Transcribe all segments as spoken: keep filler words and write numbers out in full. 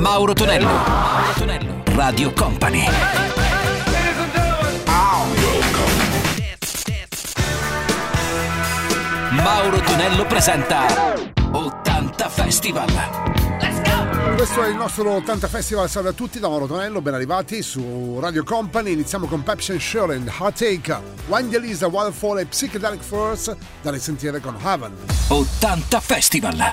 Mauro Tonello, Mauro Tonello, Radio Company. Mauro Tonello presenta Ottanta Festival. Let's go! Questo è il nostro Ottanta Festival. Salve a tutti da Mauro Tonello, ben arrivati su Radio Company. Iniziamo con Pepsi and Heartache Hot Take, Wind the Waterfall e Psychedelic Force, da risentire con Haven. Ottanta Festival.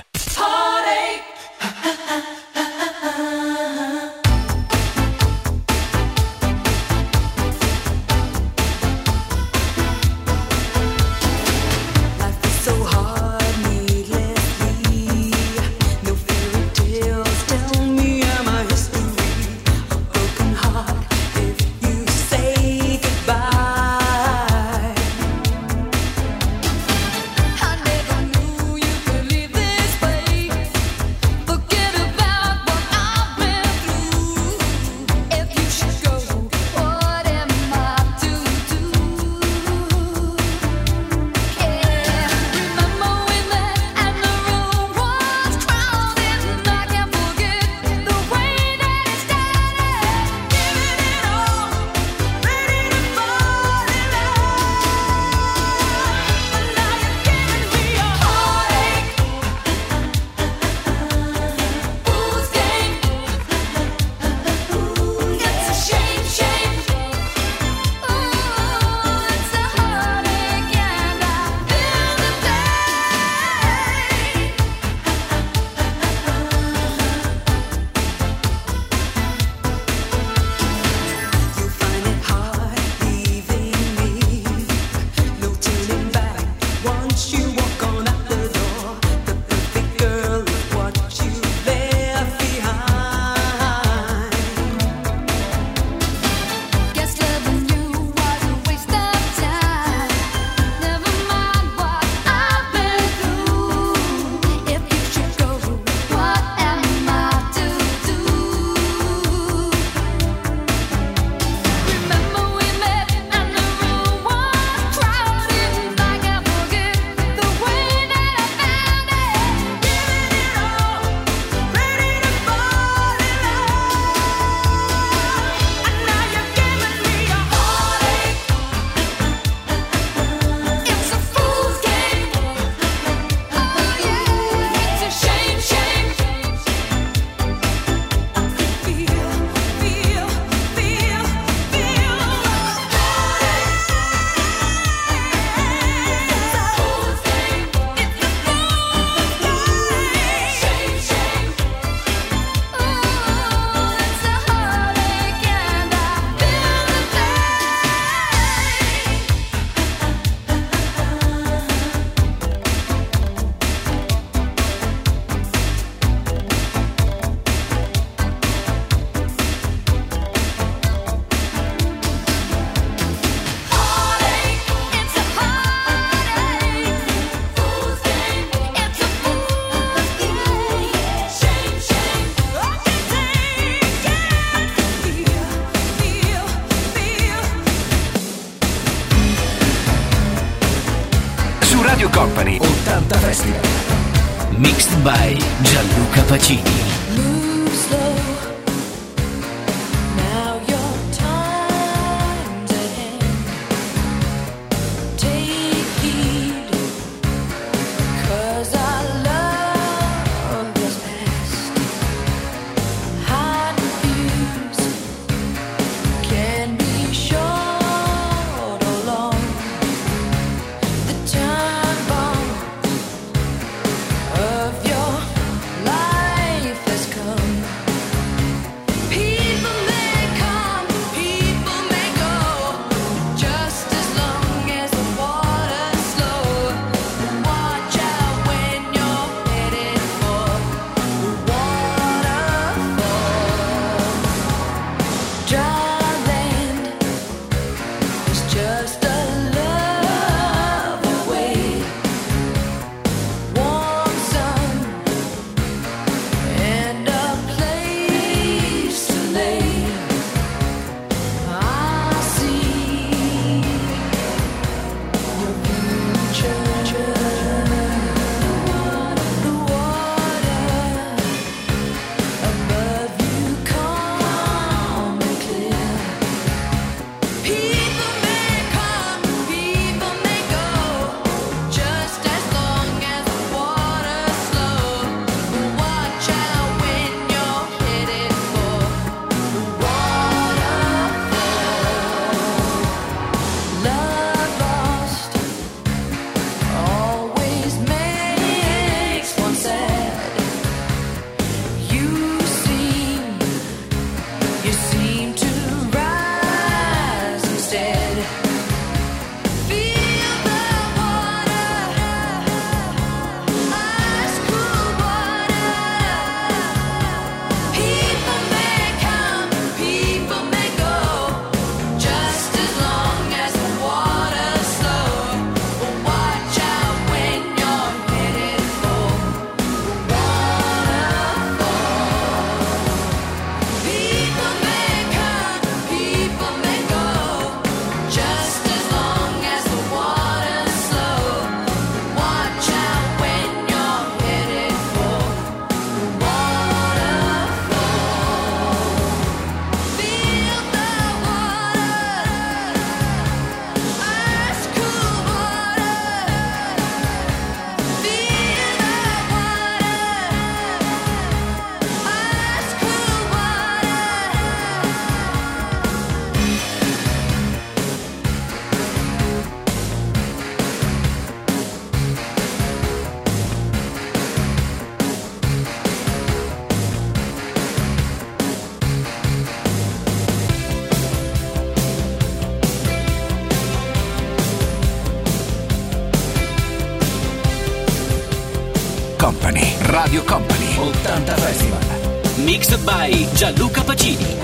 Company Ottanta Festival, mixed by Gianluca Pacini. Life Radio Company, Ottanta Festival. Mixed by Gianluca Pacini.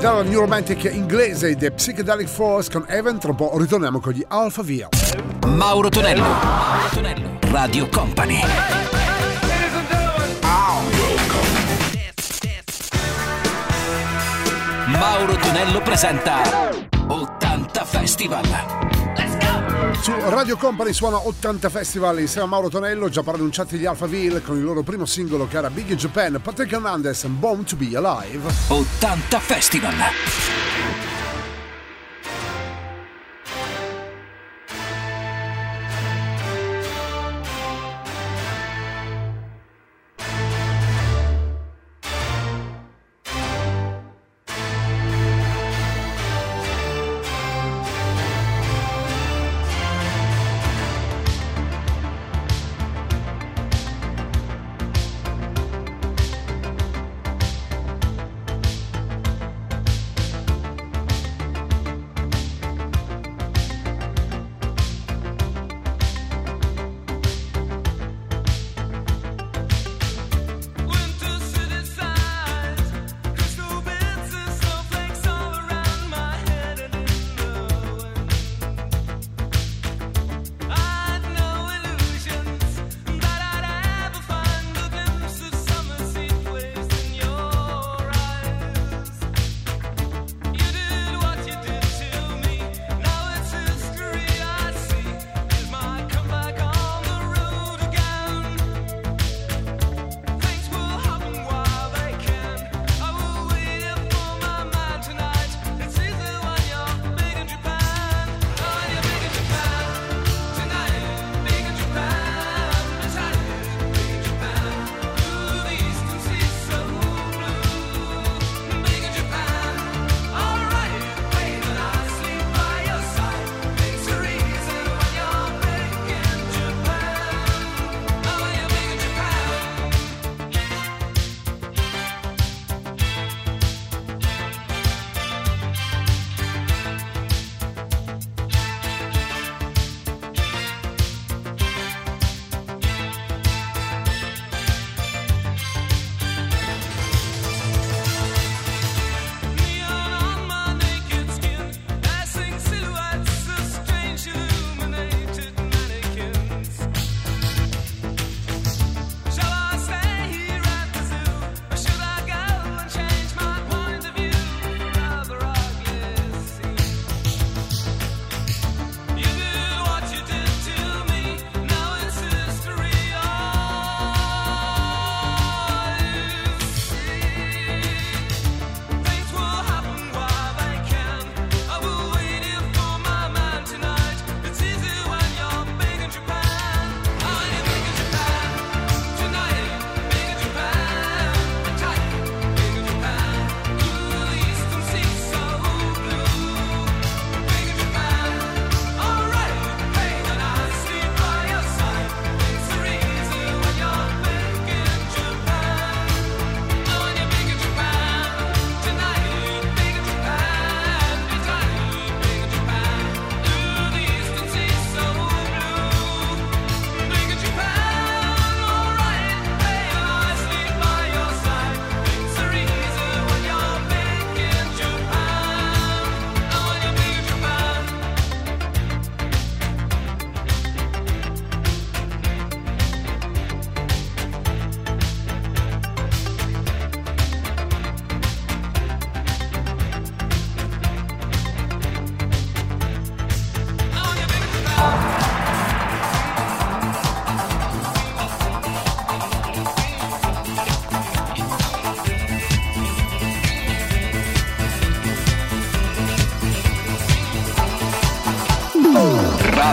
Dalla New Romantic inglese The Psychedelic Force con Haven, tra un po' ritorniamo con gli Alfa Via. Mauro Tonello, Mauro Tonello, Radio Company. Mauro Tonello presenta Ottanta Festival. Su Radio Company suona Ottanta Festival insieme a Mauro Tonello, già preannunciati gli AlphaVille con il loro primo singolo che era Big in Japan, Patrick Hernandez, Born to Be Alive. Ottanta Festival.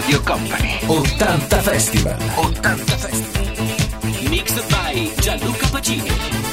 Radio Company. Ottanta Festival. Ottanta Festival. Mixed by Gianluca Pacini.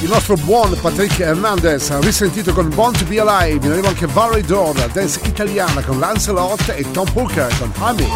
Il nostro buon Patrick Hernandez ha risentito con Born to Be Alive, in arrivo anche Barry Dora, dance italiana con Lancelot e Tom Pucca con Honey.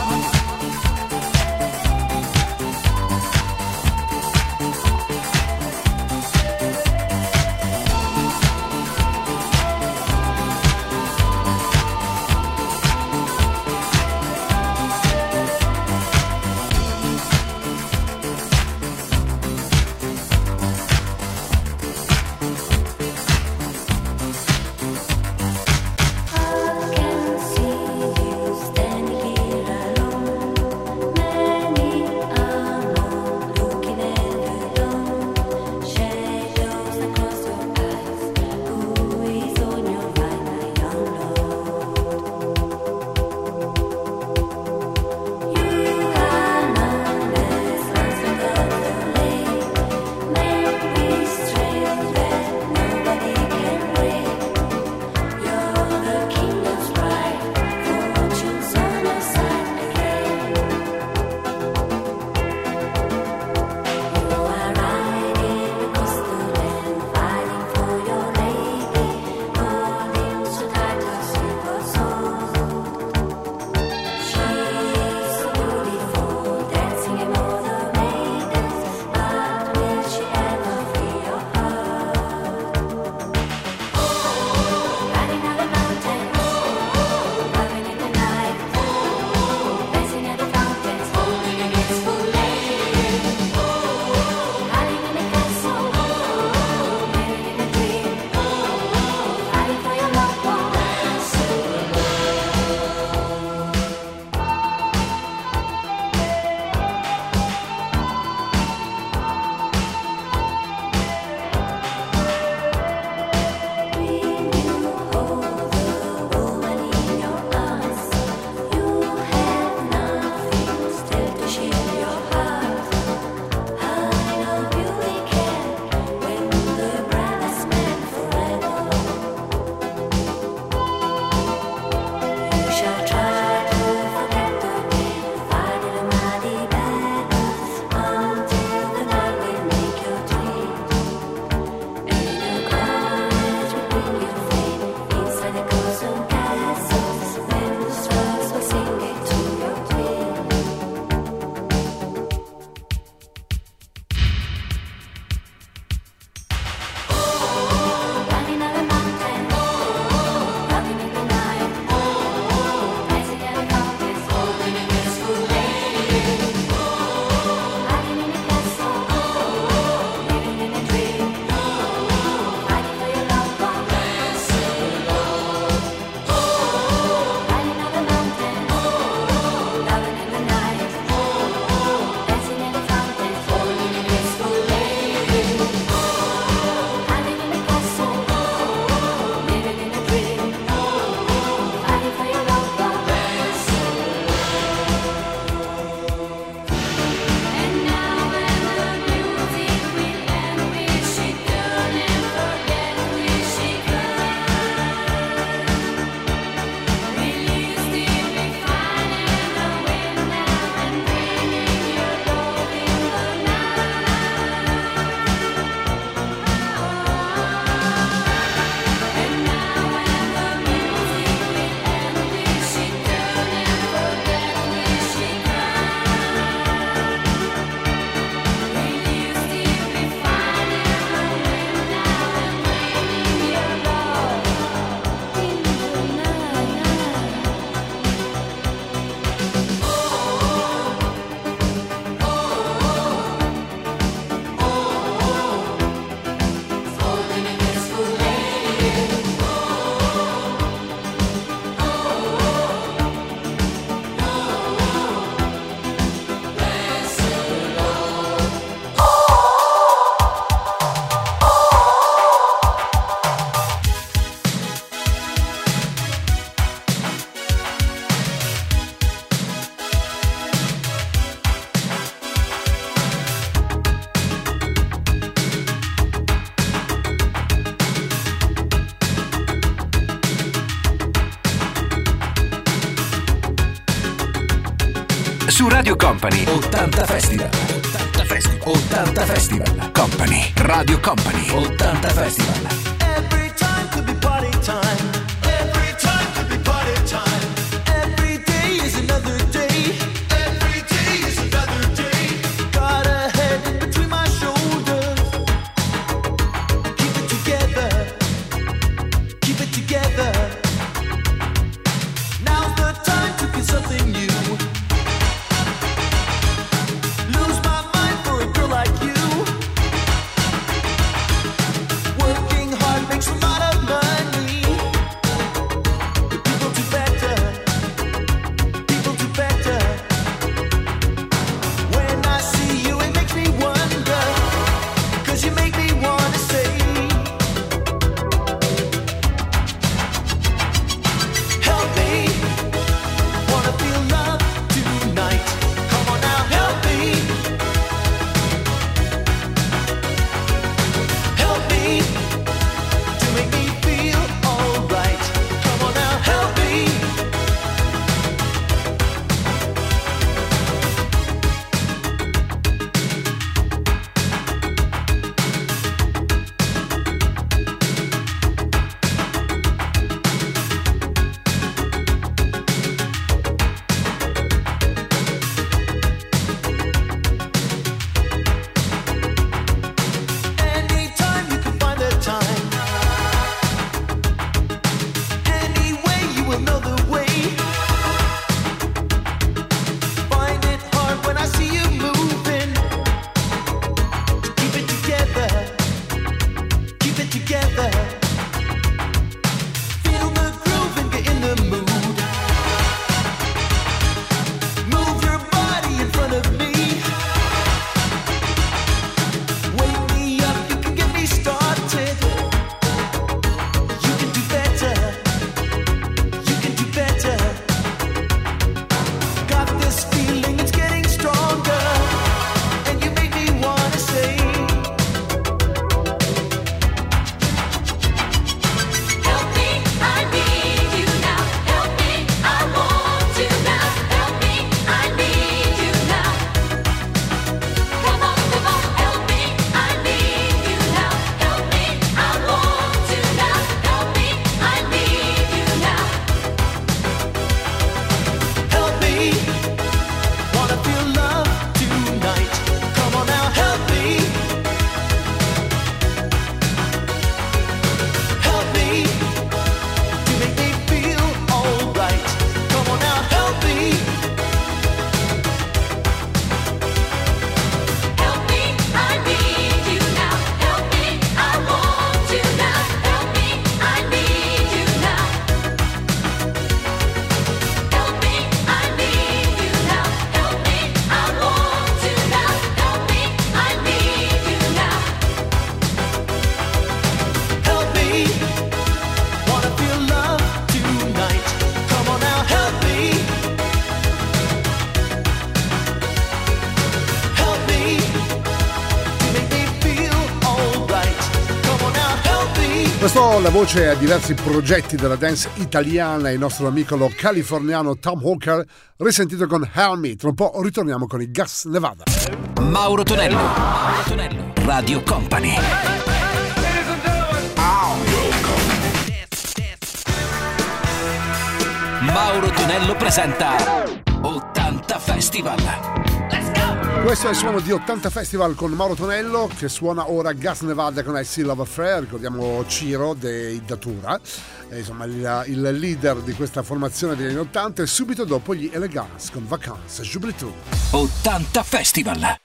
su Radio Company. Ottanta Festival. Ottanta Festival. Ottanta Festival. Company. Radio Company. Ottanta Festival. Every time could be party time. Every time could be party time. Every day is another day. Every day is another day. Got a head between my shoulders. Keep it together. Keep it together. Now's the time to get something new. Prestò la voce a diversi progetti della dance italiana il nostro amico lo californiano Tom Hawker, risentito con Helmi. Tra un po' ritorniamo con i Gas Nevada. Mauro Tonello, Mauro Tonello, Radio Company. Mauro Tonello presenta Ottanta Festival. Questo è il suono di Ottanta Festival con Mauro Tonello, che suona ora Gas Nevada con I Love Affair. Ricordiamo Ciro dei Datura, eh, insomma il, il leader di questa formazione degli anni ottanta, e subito dopo gli Elegance con Vacances, Jubilee Tour. Ottanta Festival.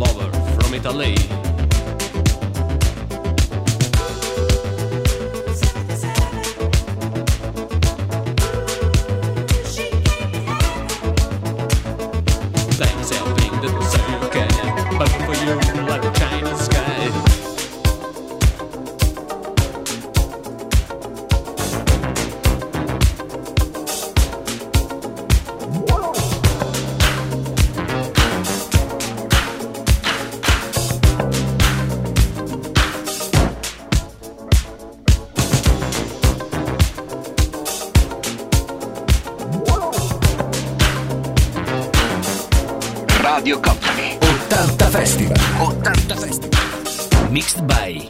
lover from Italy. Things helping the same can, but for you like a China sky.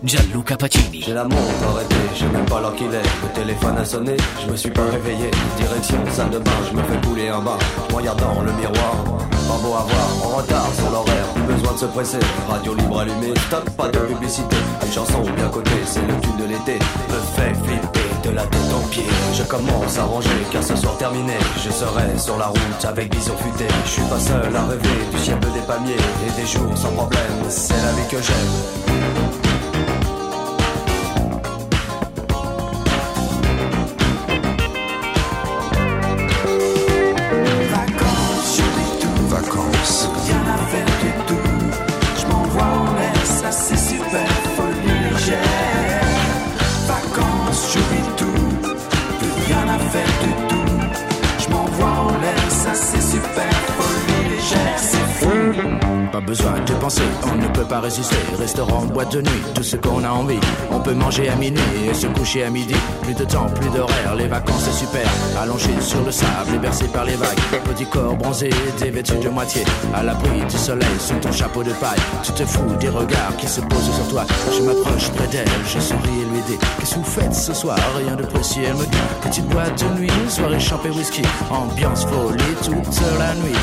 Gianluca Pacini. J'ai l'amour arrêté, j'ai même pas l'heure qu'il est. Le téléphone a sonné, je me suis pas réveillé. Direction salle de bain, je me fais couler un bain. Je me regarde dans le miroir, pas beau à voir. En retard sur l'horaire, plus besoin de se presser. Radio libre allumée, stop, pas de publicité. Une chanson bien cotée, c'est le tube de l'été. Me fait flipper de la tête en pied. Je commence à ranger, car ce soir terminé, je serai sur la route avec bison futé. Je suis pas seul à rêver du ciel bleu des palmiers et des jours sans problème, c'est la vie que j'aime. Besoin de penser, on ne peut pas résister. Restaurant, boîte de nuit, tout ce qu'on a envie. On peut manger à minuit et se coucher à midi. Plus de temps, plus d'horaire, les vacances c'est super. Allongé sur le sable et bercé par les vagues. Petit corps bronzé, dévêtu de moitié. À l'abri du soleil, sous ton chapeau de paille. Tu te fous des regards qui se posent sur toi. Je m'approche près d'elle, je souris et lui dis: qu'est-ce que vous faites ce soir? Rien de précis, elle me dit. Petite boîte de nuit, soirée champée whisky. Ambiance folie toute la nuit.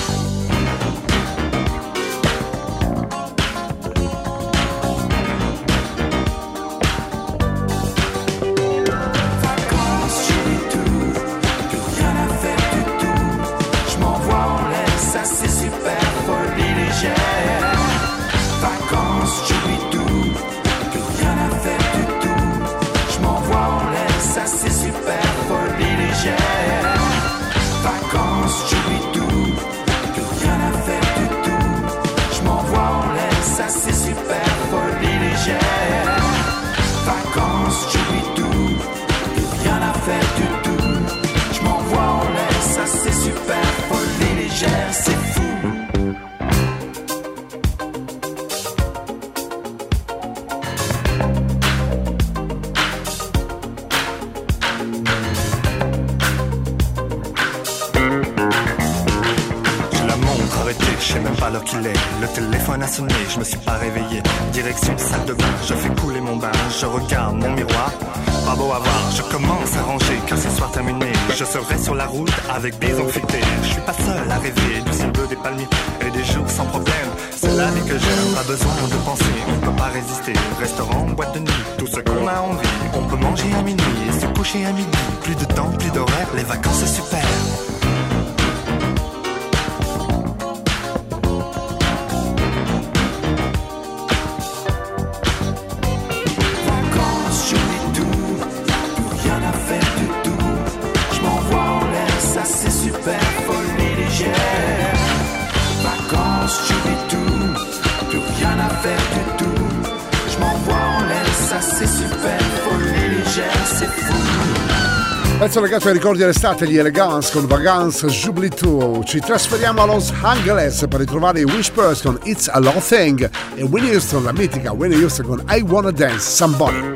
Je me suis pas réveillé, direction salle de bain, je fais couler mon bain, je regarde mon miroir, pas beau à voir, je commence à ranger, car ce soir terminé, je serai sur la route avec bison futé, je suis pas seul à rêver du ciel bleu des palmiers et des jours sans problème, c'est la vie que j'aime, pas besoin de penser, on peut pas résister, restaurant, boîte de nuit, tout ce qu'on a envie, on peut manger à minuit et se coucher à midi, plus de temps, plus d'horaire, les vacances c'est super. Pezzo legato ai ricordi dell'estate di Elegance con Vacances, Jubilee due. Ci trasferiamo a Los Angeles per ritrovare i Wishbirds con It's a Long Thing e Whitney Houston, la mitica Whitney Houston con I Wanna Dance Somebody. Out.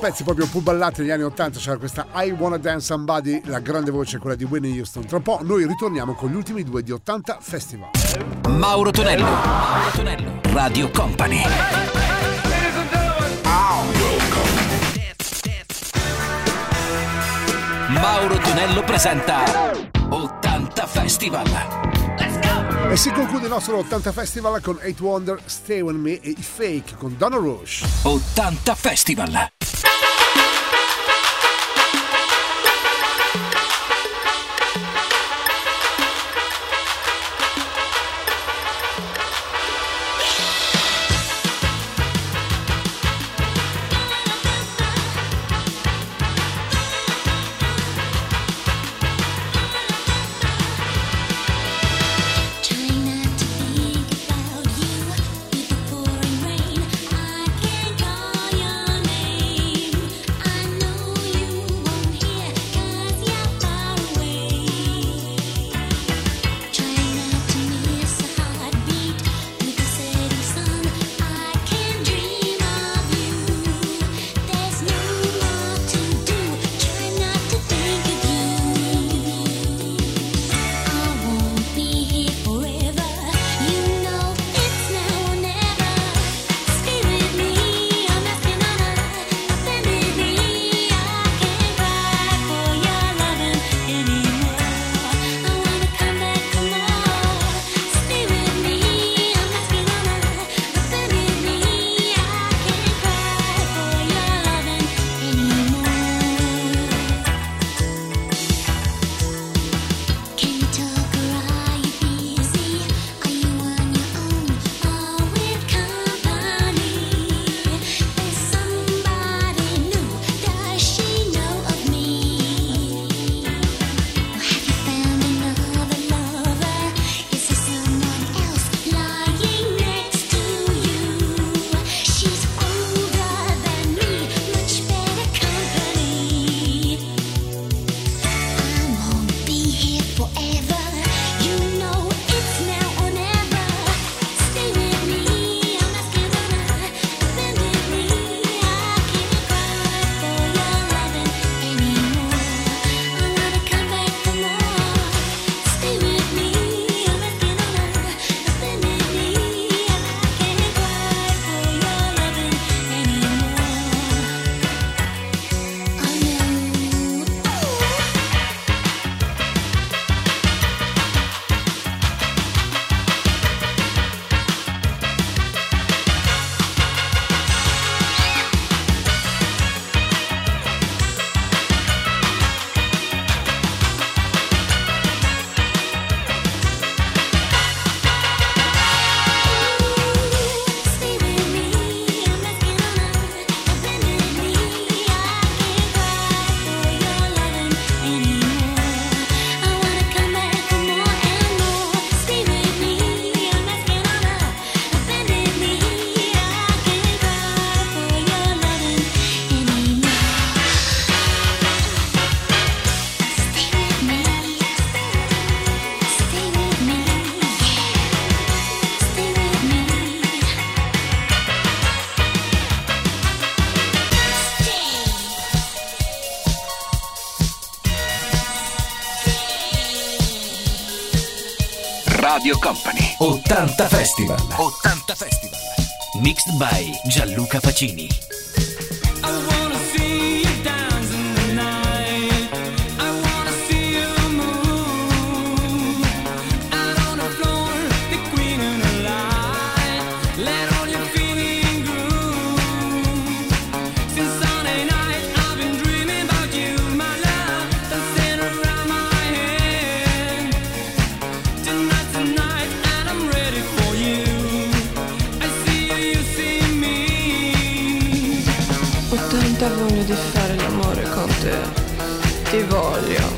Pezzi proprio più ballati negli anni ottanta, c'era questa I Wanna Dance Somebody, la grande voce è quella di Whitney Houston. Tra un po' noi ritorniamo con gli ultimi due di ottanta Festival. Mauro Tonello, Mauro Tonello, Radio Company. Mauro Tonello presenta ottanta Festival. E si conclude il nostro ottanta Festival con eight Wonder, Stay With Me e I Fake con Donna Rush. ottanta Festival. Radio Company. Ottanta Festival. Ottanta Festival. Mixed by Gianluca Pacini. Ti voglio.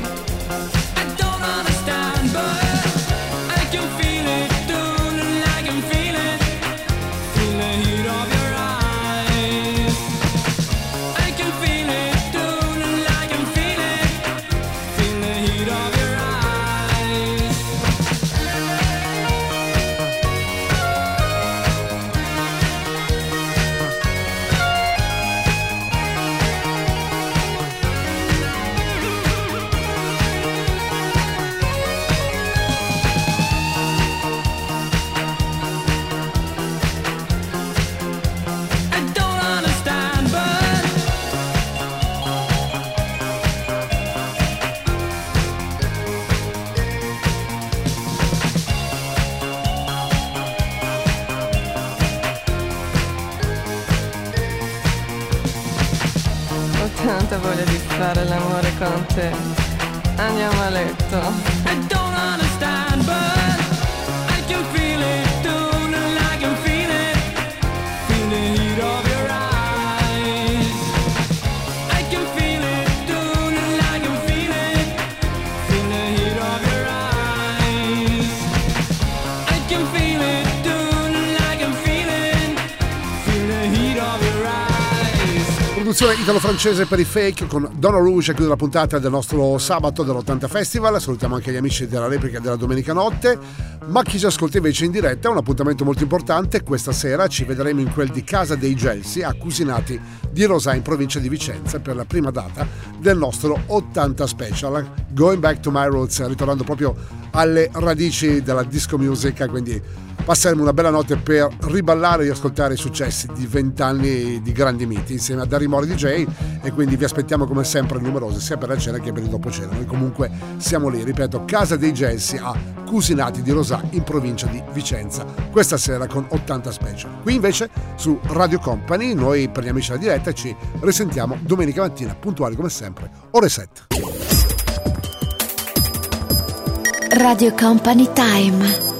Voglio di fare l'amore con te. Andiamo a letto. I don't understand, but I can feel it. Don't I can feel it. Feel the heat of your eyes. I can feel it. Don't I can feel it. Feel the heat of your eyes. I can feel it. Don't I can feel it. Feel the heat of your eyes. Produzione italo-francese per i Fake con Donna Rouge, chiude la puntata del nostro sabato dell'Ottanta Festival. Salutiamo anche gli amici della replica della domenica notte, ma chi ci ascolta invece in diretta è un appuntamento molto importante. Questa sera ci vedremo in quel di Casa dei Gelsi a Cusinati di Rosà in provincia di Vicenza per la prima data del nostro ottanta Special, Going Back to My Roots, ritornando proprio alle radici della disco music, quindi passeremo una bella notte per riballare e ascoltare i successi di vent'anni di grandi miti insieme a Dario Mori D J, e quindi vi aspettiamo come sempre numerosi sia per la cena che per il dopo cena. Noi comunque siamo lì, ripeto, Casa dei Gelsi a Cusinati di Rosà in provincia di Vicenza questa sera con ottanta Special. Qui invece su Radio Company noi per gli amici della diretta ci risentiamo domenica mattina puntuali come sempre ore sette. Radio Company Time.